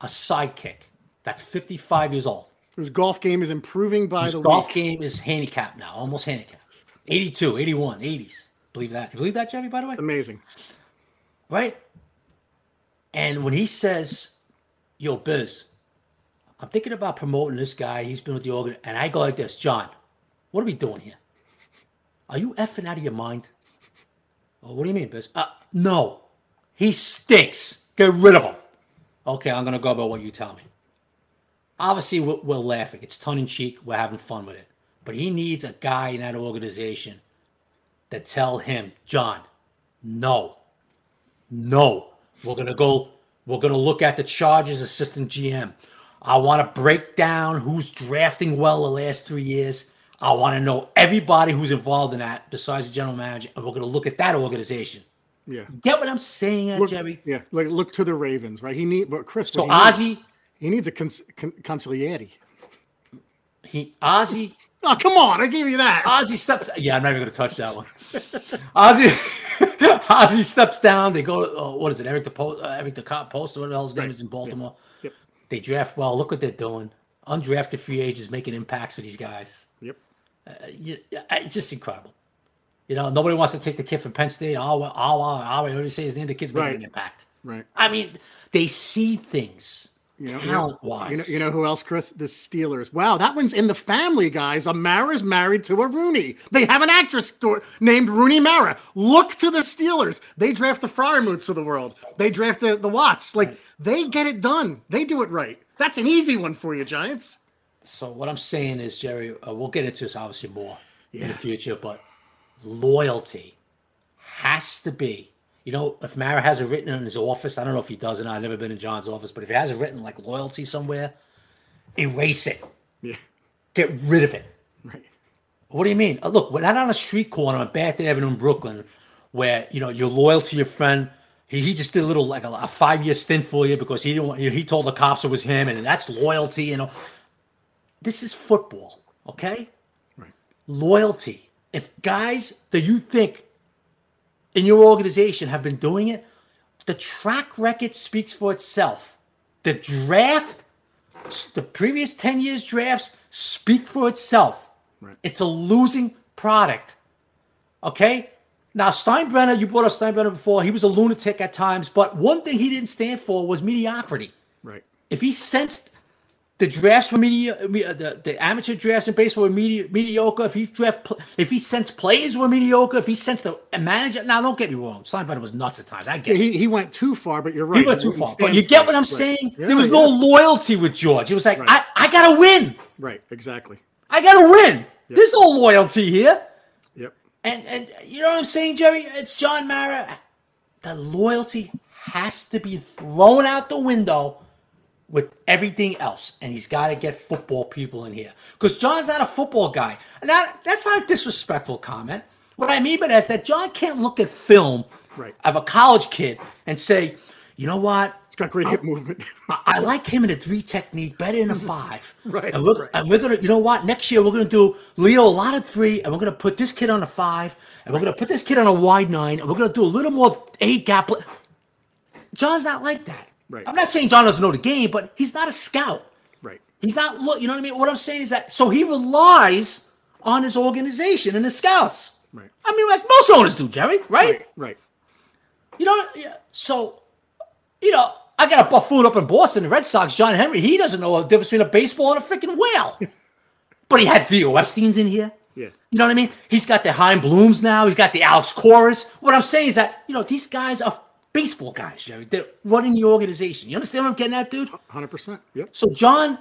a sidekick that's fifty-five years old, whose golf game is improving by the way. His golf game is handicapped now, almost handicapped. eighty-two, eighty-one, eighties. Believe that. You believe that, Jerry, by the way? Amazing. Right? And when he says, yo, Biz, I'm thinking about promoting this guy. He's been with the organ. And I go like this, John, what are we doing here? Are you effing out of your mind? Oh, what do you mean, Biz? Uh, no. He stinks. Get rid of him. Okay, I'm going to go about what you tell me. Obviously, we're, we're laughing. It's tongue-in-cheek. We're having fun with it. But he needs a guy in that organization to tell him, John, no. No. We're going to go. We're going to look at the Chargers assistant G M. I want to break down who's drafting well the last three years. I want to know everybody who's involved in that besides the general manager, and we're going to look at that organization. Yeah. Get what I'm saying, look, Jerry? Yeah. Like, look to the Ravens, right? He needs, but Chris, so Ozzie, he needs a con- con- consigliere. He, Ozzie. Oh, come on. I gave you that. Ozzie steps. Yeah, I'm not even going to touch that one. Ozzie, Ozzie steps down. They go, to, uh, what is it? Eric the Post, uh, Eric the Post, what the hell's name right. is in Baltimore. Yep. Yep. They draft well. Look what they're doing. Undrafted free agents making impacts for these guys. Yep. Uh, you, uh, it's just incredible. You know, nobody wants to take the kid from Penn State. Oh, well, oh, oh, I already say his name. The kid's making right. an impact. Right. I mean, they see things. You know, talent-wise. You know, you know who else, Chris? The Steelers. Wow, that one's in the family, guys. A Mara's married to a Rooney. They have an actress named Rooney Mara. Look to the Steelers. They draft the Fryermuths of the world. They draft the, the Watts. Like, they get it done. They do it right. That's an easy one for you, Giants. So what I'm saying is, Jerry, uh, we'll get into this obviously more yeah. in the future, but loyalty has to be. You know, if Mara has it written in his office, I don't know if he does or not. I've never been in John's office, but if he has it written like loyalty somewhere, erase it. Yeah. Get rid of it. Right. What do you mean? Look, we're not on a street corner on Bath Avenue in Brooklyn where, you know, you're loyal to your friend. He, he just did a little, like a, a five-year stint for you because he didn't want, you know, he told the cops it was him, and that's loyalty. You know, this is football, okay? Right. Loyalty. If guys that you think in your organization have been doing it, the track record speaks for itself. The draft, the previous ten years drafts speak for itself. Right. It's a losing product. Okay? Now, Steinbrenner, you brought up Steinbrenner before. He was a lunatic at times, but one thing he didn't stand for was mediocrity. Right. If he sensed the drafts were mediocre, the, the amateur drafts in baseball were medi- mediocre. If he draft, if he sensed players were mediocre, if he sensed the manager, now don't get me wrong, Steinbrenner was nuts at times. I get he, it. He went too far, but you're right. He went too far. But you get what I'm right. saying? Yeah, there was no yes. loyalty with George. It was like, right. I, I got to win. Right, exactly. I got to win. Yep. There's no loyalty here. Yep. And, and you know what I'm saying, Jerry? It's John Mara. The loyalty has to be thrown out the window with everything else, and he's got to get football people in here because John's not a football guy. Now, that's not a disrespectful comment. What I mean by that is that John can't look at film right. of a college kid and say, you know what? He's got great I, hip movement. I, I like him in a three technique better than a five. right, and we're, right. And we're going to, you know what? Next year, we're going to do Leo a lot of three, and we're going to put this kid on a five, and right. we're going to put this kid on a wide nine, and we're going to do a little more eight gap. John's not like that. Right. I'm not saying John doesn't know the game, but he's not a scout. Right. He's not look. You know what I mean? What I'm saying is that so he relies on his organization and his scouts. Right. I mean, like most owners do, Jerry. Right. Right. right. You know. So, you know, I got a buffoon up in Boston, the Red Sox, John Henry. He doesn't know the difference between a baseball and a freaking whale. But he had Theo Epstein's in here. Yeah. You know what I mean? He's got the Chaim Blooms now. He's got the Alex Coras. What I'm saying is that you know these guys are baseball guys, Jerry. They're running the organization. You understand what I'm getting at, dude? one hundred percent. Yep. So, John,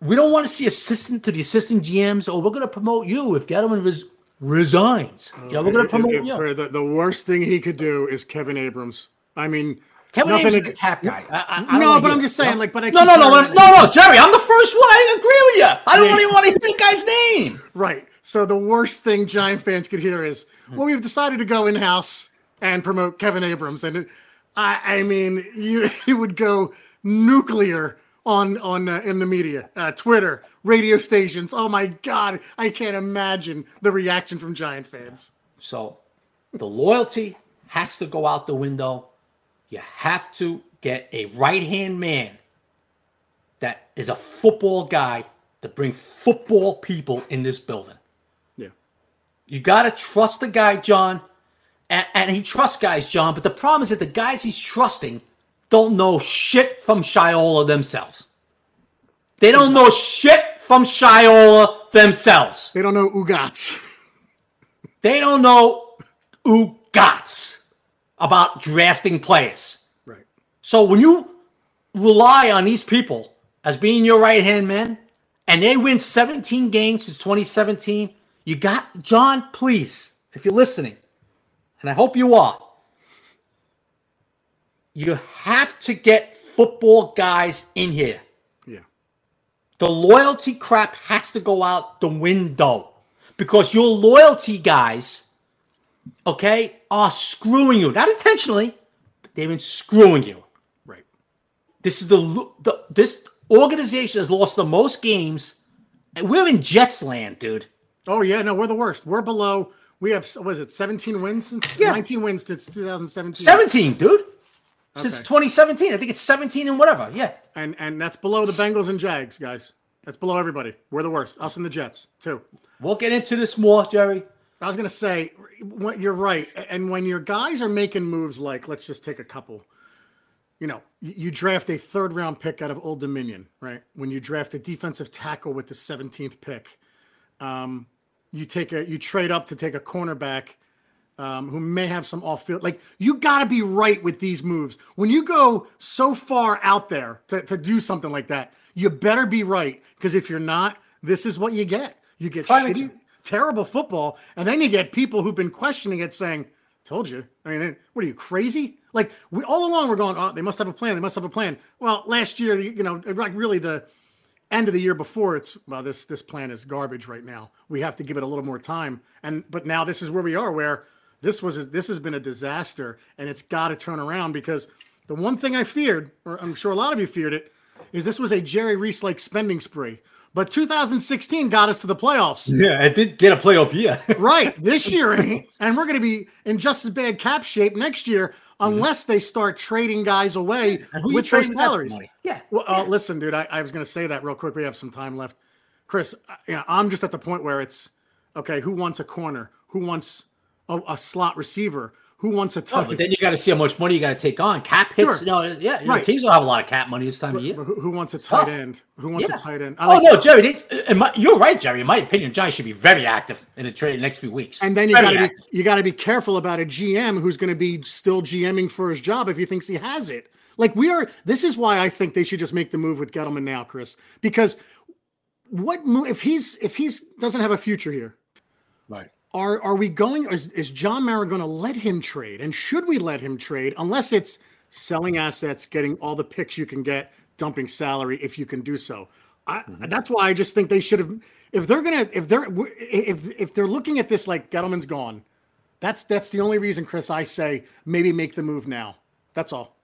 we don't want to see assistant to the assistant G Ms. Oh, we're going to promote you if Gettleman res- resigns. Oh, yeah, we're going to promote it, it, you. The, the worst thing he could do is Kevin Abrams. I mean, Kevin Abrams is a cap guy. I, I, I no, but I'm it. just saying, like, but I no, no, no, no, no, no, Jerry. I'm the first one. I agree with you. I don't really want to hear the guy's name. Right. So the worst thing Giant fans could hear is, well, we've decided to go in house and promote Kevin Abrams. And it, I, I mean, you, you would go nuclear on on uh, in the media, uh, Twitter, radio stations. Oh my God, I can't imagine the reaction from Giant fans. So the loyalty has to go out the window. You have to get a right-hand man that is a football guy to bring football people in this building. Yeah, you got to trust the guy, John. And, and he trusts guys, John, but the problem is that the guys he's trusting don't know shit from Shiola themselves. They don't know shit from Shiola themselves. They don't know Ugats. They don't know Ugats about drafting players. Right. So when you rely on these people as being your right-hand men, and they win seventeen games since twenty seventeen, you got, John, please, if you're listening, and I hope you are, you have to get football guys in here. Yeah. The loyalty crap has to go out the window because your loyalty guys, okay, are screwing you. Not intentionally, but they've been screwing you. Right. This is the, the this organization has lost the most games, and we're in Jets land, dude. Oh, yeah. No, we're the worst. We're below. We have, was it seventeen wins since yeah. nineteen wins since twenty seventeen? seventeen, dude. Since okay. twenty seventeen. I think it's seventeen and whatever. Yeah. And and that's below the Bengals and Jags, guys. That's below everybody. We're the worst. Us and the Jets, too. We'll get into this more, Jerry. I was going to say, you're right. And when your guys are making moves like, let's just take a couple, you know, you draft a third round pick out of Old Dominion, right? When you draft a defensive tackle with the seventeenth pick, um, you take a, you trade up to take a cornerback um, who may have some off field. Like, you got to be right with these moves. When you go so far out there to, to do something like that, you better be right. Because if you're not, this is what you get. You get shitty, terrible football. And then you get people who've been questioning it saying, told you. I mean, what are you, crazy? Like, we all along were going, oh, they must have a plan. They must have a plan. Well, last year, you know, like really the end of the year before, it's, well, this, this plan is garbage right now. We have to give it a little more time. And, but now this is where we are, where this was, this has been a disaster, and it's got to turn around, because the one thing I feared, or I'm sure a lot of you feared it, is this was a Jerry Reese-like spending spree. But two thousand sixteen got us to the playoffs. Yeah, it did get a playoff year. Right. This year ain't. And we're going to be in just as bad cap shape next year unless they start trading guys away with their salaries. Yeah. Well, yeah. Uh, listen, dude, I, I was going to say that real quick. We have some time left. Chris, I, you know, I'm just at the point where it's, okay, who wants a corner? Who wants a, a slot receiver? Who wants a ton? Oh, but then you got to see how much money you got to take on. Cap hits. Sure. You know, yeah, you right. know, teams will have a lot of cap money this time but, of year. Who, who wants a tight end? Who wants yeah. a tight end? I like oh, no, Jerry. They, in my, you're right, Jerry. In my opinion, Giants should be very active in the trade the next few weeks. And then you got to you got to be careful about a G M who's going to be still GMing for his job if he thinks he has it. Like, we are. This is why I think they should just make the move with Gettleman now, Chris. Because what move if he's if he's doesn't have a future here, right? Are are we going? Is, is John Mara going to let him trade? And should we let him trade? Unless it's selling assets, getting all the picks you can get, dumping salary if you can do so. I, mm-hmm. That's why I just think they should have. If they're gonna, if they're if if they're looking at this like Gettleman's gone, that's that's the only reason, Chris. I say maybe make the move now. That's all.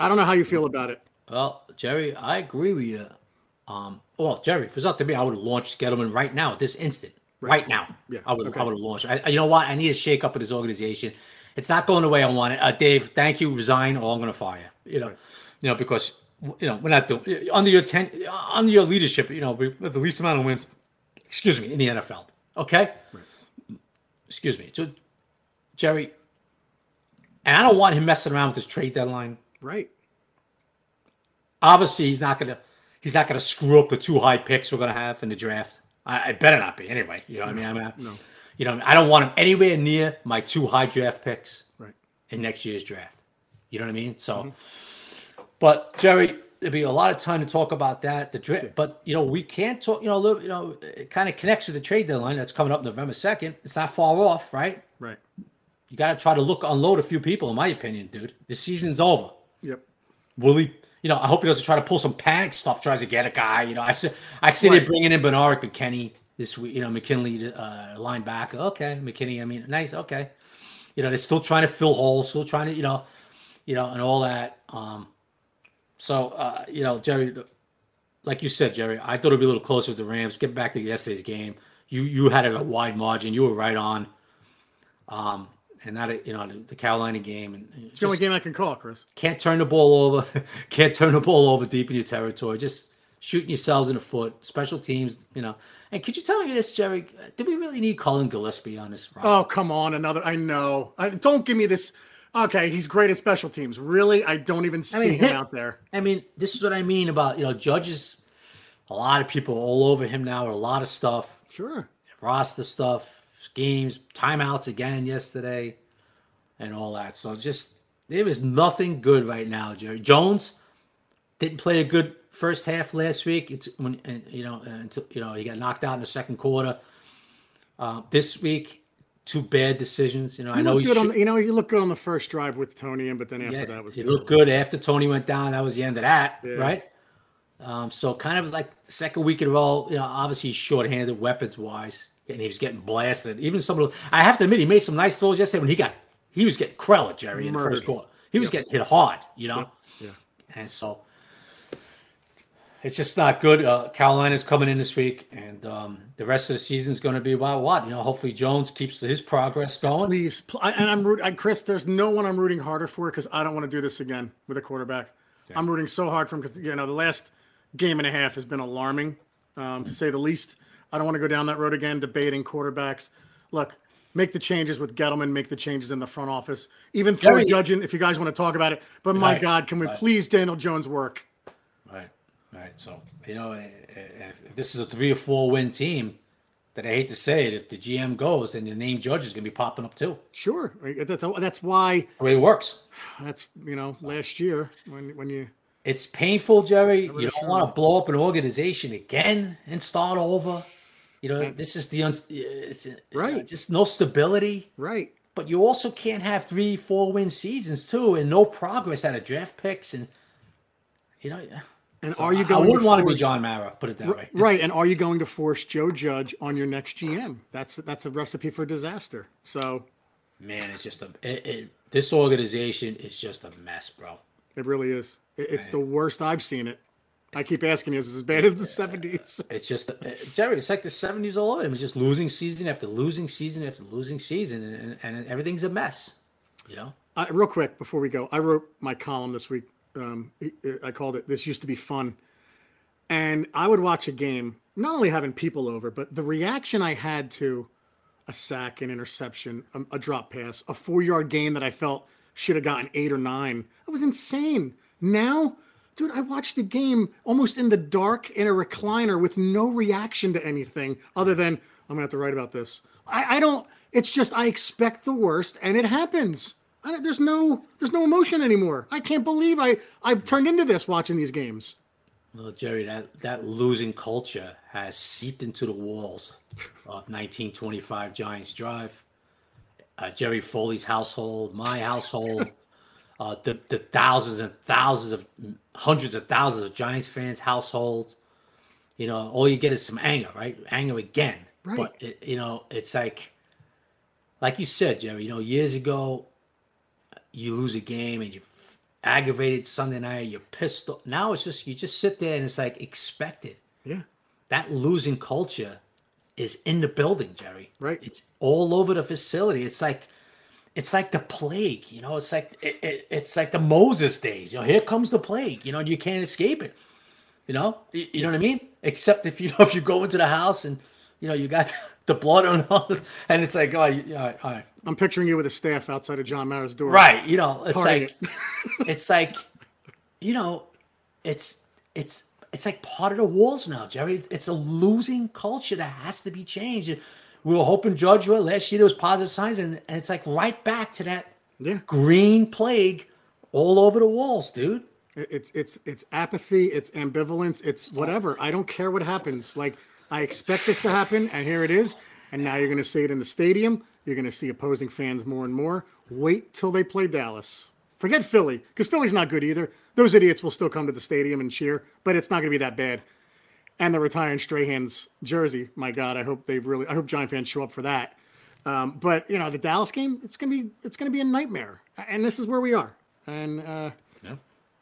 I don't know how you feel about it. Well, Jerry, I agree with you. Um, well, Jerry, if it's up to me, I would launch Gettleman right now at this instant. Right now, yeah, I would. Okay. I would have launched. I, you know what? I need a shake up of this organization. It's not going the way I want it. Uh, Dave, thank you. Resign, or I'm going to fire you. You know, right. you know because you know we're not doing under your ten under your leadership. You know, we have the least amount of wins. Excuse me, in the N F L. Okay. Right. Excuse me, so Jerry, and I don't want him messing around with his trade deadline. Right. Obviously, he's not gonna he's not gonna screw up the two high picks we're gonna have in the draft. I better not be anyway. You know what no, I mean? I mean, I, no. You know, I don't want him anywhere near my two high draft picks right. in next year's draft. You know what I mean? So, mm-hmm. but Jerry, there'll be a lot of time to talk about that. The draft, yeah. but you know, we can't talk. You know, a little, you know, it kind of connects with the trade deadline that's coming up November second. It's not far off, right? Right. You got to try to look unload a few people, in my opinion, dude. The season's over. Yep. Will he? You know, I hope he doesn't try to pull some panic stuff, tries to get a guy. You know, I see, I see right. they're bringing in Bernard McKinney this week, you know, McKinley, uh, linebacker. Okay, McKinney, I mean, nice, okay. You know, they're still trying to fill holes, still trying to, you know, you know, and all that. Um, so, uh, you know, Jerry, like you said, Jerry, I thought it would be a little closer with the Rams. Get back to yesterday's game. You you had it at a wide margin. You were right on. Um And not, a, you know, the Carolina game. And it's the only game I can call, Chris. Can't turn the ball over. Can't turn the ball over deep in your territory. Just shooting yourselves in the foot. Special teams, you know. And could you tell me this, Jerry? Did we really need Colin Gillespie on this roster? Oh, come on. Another. I know. I, don't give me this. Okay, he's great at special teams. Really? I don't even see I mean, him he, out there. I mean, this is what I mean about, you know, judges. A lot of people all over him now. A lot of stuff. Sure. Roster stuff. Games, timeouts again yesterday, and all that. So just there is nothing good right now. Jerry Jones didn't play a good first half last week. It's when and, you know until you know he got knocked out in the second quarter. Uh, this week, two bad decisions. You know, you I know he on, you know he looked good on the first drive with Toney in, but then after yeah, that was he terrible. Looked good after Toney went down. That was the end of that, yeah. right? Um, so kind of like the second week in a row. You know, obviously short-handed weapons wise. And he was getting blasted. Even some of those, I have to admit, he made some nice throws yesterday when he got, he was getting crelled, Jerry, in Murdered. the first quarter. He was yep. getting hit hard, you know? Yep. Yeah. And so it's just not good. Uh, Carolina's coming in this week, and um, the rest of the season is going to be about what? You know, hopefully Jones keeps his progress going. Please. I, and I'm rooting, Chris, there's no one I'm rooting harder for because I don't want to do this again with a quarterback. Yeah. I'm rooting so hard for him because, you know, the last game and a half has been alarming, um, to say the least. I don't want to go down that road again, debating quarterbacks. Look, make the changes with Gettleman, make the changes in the front office, even throw Jerry, Judge in if you guys want to talk about it. But my right, God, can we right. please Daniel Jones work? Right, right. So, you know, if this is a three or four win team, that I hate to say it, if the G M goes, then the name Judge is going to be popping up too. Sure. That's that's why the way it works. That's, you know, last year when when you. It's painful, Jerry. You don't sure. want to blow up an organization again and start over. You know, and this is the un- it's, right. It's just no stability. Right. But you also can't have three, four win seasons too, and no progress out of draft picks, and you know. And so are you going? I wouldn't to want force, to be John Mara. Put it that r- way. Right. And are you going to force Joe Judge on your next G M? That's that's a recipe for disaster. So, man, it's just a it, it, this organization is just a mess, bro. It really is. It's the worst I've seen it. It's, I keep asking you, is this as bad as the seventies? It's just, Jerry, it's like the seventies all over. It was just losing season after losing season after losing season, and, and everything's a mess, you know? Uh, real quick, before we go, I wrote my column this week. Um, I called it, This Used to Be Fun. And I would watch a game, not only having people over, but the reaction I had to a sack, an interception, a, a drop pass, a four-yard gain that I felt should have gotten eight or nine. That was insane. Now, dude, I watched the game almost in the dark in a recliner with no reaction to anything other than I'm going to have to write about this. I, I don't, it's just, I expect the worst and it happens. I don't, there's no, there's no emotion anymore. I can't believe I, I've turned into this watching these games. Well, Jerry, that, that losing culture has seeped into the walls of nineteen twenty-five Giants Drive, uh, Jerry Foley's household, my household. Uh, the, the thousands and thousands of hundreds of thousands of Giants fans, households, you know, all you get is some anger, right? Anger again. Right. But, it, you know, it's like, like you said, Jerry, you know, years ago, you lose a game and you're aggravated Sunday night, you're pissed off. Now it's just, you just sit there and it's like expected. Yeah. That losing culture is in the building, Jerry. Right. It's all over the facility. It's like, It's like the plague, you know, it's like, it, it, it's like the Moses days, you know, here comes the plague, you know, and you can't escape it, you know, you, you know what I mean? Except if, you know, if you go into the house and, you know, you got the blood on, all, and it's like, oh, you, all right, all right. I'm picturing you with a staff outside of John Mara's door. Right. You know, it's Party like, it. it's like, you know, it's, it's, it's like part of the walls now, Jerry. It's a losing culture that has to be changed. We were hoping Judge would. Last year there was positive signs, and, and it's like right back to that yeah. green plague all over the walls, dude. It's it's it's apathy, it's ambivalence, it's whatever. I don't care what happens. Like I expect this to happen, and here it is. And now you're going to see it in the stadium. You're going to see opposing fans more and more. Wait till they play Dallas. Forget Philly, because Philly's not good either. Those idiots will still come to the stadium and cheer, but it's not going to be that bad. And the retiring Strahan's jersey. My God, I hope they really, I hope Giant fans show up for that. Um, but you know, the Dallas game, it's going to be, it's going to be a nightmare. And this is where we are. And uh, yeah.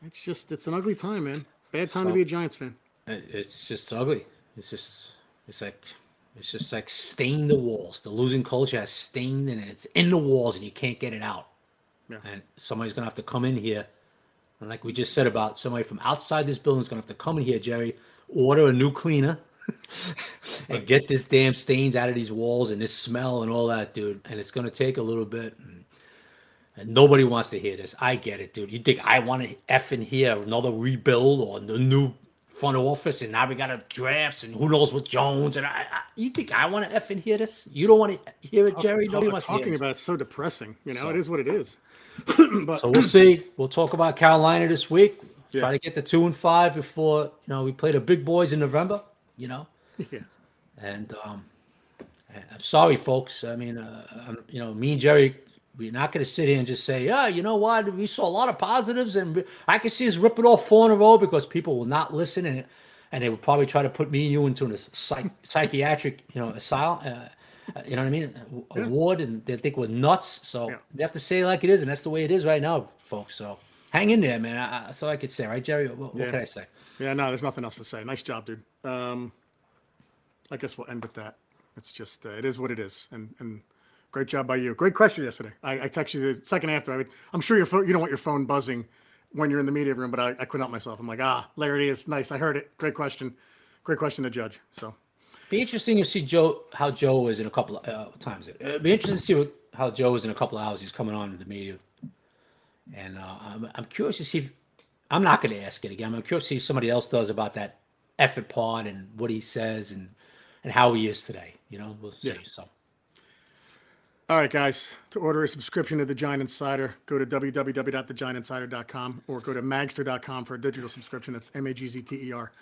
it's just, it's an ugly time, man. Bad time so, to be a Giants fan. It's just ugly. It's just, it's like, it's just like stained the walls. The losing culture has stained and it's in the walls and you can't get it out. Yeah. And somebody's going to have to come in here. And like we just said about somebody from outside this building is going to have to come in here, Jerry, order a new cleaner and get this damn stains out of these walls and this smell and all that, dude. And it's going to take a little bit. And, and nobody wants to hear this. I get it, dude. You think I want to effing hear another rebuild or the new front office and now we got a drafts and who knows what Jones. And I, I you think I want to effing hear this? You don't want to hear it, Jerry? Nobody wants to hear it. Talking about it's so depressing. You know, so, it is what it is. but, so we'll see. We'll talk about Carolina this week. Yeah. Try to get the two and five before, you know, we play the big boys in November, you know? Yeah. And um, I'm sorry, folks. I mean, uh, I'm, you know, me and Jerry, we're not going to sit here and just say, yeah, you know what? We saw a lot of positives and I can see us ripping off four in a row because people will not listen and and they will probably try to put me and you into a psych- psychiatric, you know, asylum, uh, you know what I mean? A yeah. ward, and they think we're nuts. So yeah. we have to say it like it is, and that's the way it is right now, folks. So. Hang in there, man. I, that's all I could say, right, Jerry? What, what yeah. can I say? Yeah, no, there's nothing else to say. Nice job, dude. Um, I guess we'll end with that. It's just, uh, it is what it is. And and great job by you. Great question yesterday. I, I texted you the second after. I would, I'm sure your phone, you don't want your phone buzzing when you're in the media room, but I, I couldn't help myself. I'm like, ah, Larry is nice. I heard it. Great question. Great question to Judge. So Be interesting to see Joe how Joe is in a couple of uh, times. It? It'd be interesting to see what, how Joe is in a couple of hours. He's coming on to the media, and uh, I'm I'm curious to see. If, I'm not going to ask it again. I'm curious to see if somebody else does about that effort part and what he says and and how he is today. You know, we'll see. Yeah. So. All right, guys, to order a subscription to The Giant Insider, go to w w w dot the giant insider dot com or go to magster dot com for a digital subscription. That's M A G Z T E R.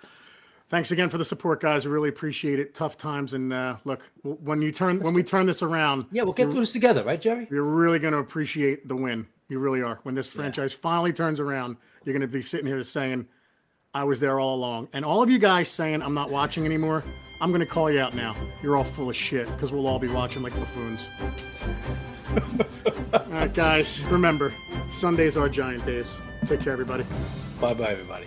Thanks again for the support, guys. We really appreciate it. Tough times. And uh, look, when you turn, when we turn this around. Yeah, we'll get through this together, right, Jerry? You're really going to appreciate the win. You really are. When this franchise yeah. finally turns around, you're going to be sitting here saying, I was there all along. And all of you guys saying, I'm not watching anymore, I'm going to call you out now. You're all full of shit because we'll all be watching like buffoons. All right, guys. Remember, Sundays are Giant days. Take care, everybody. Bye-bye, everybody.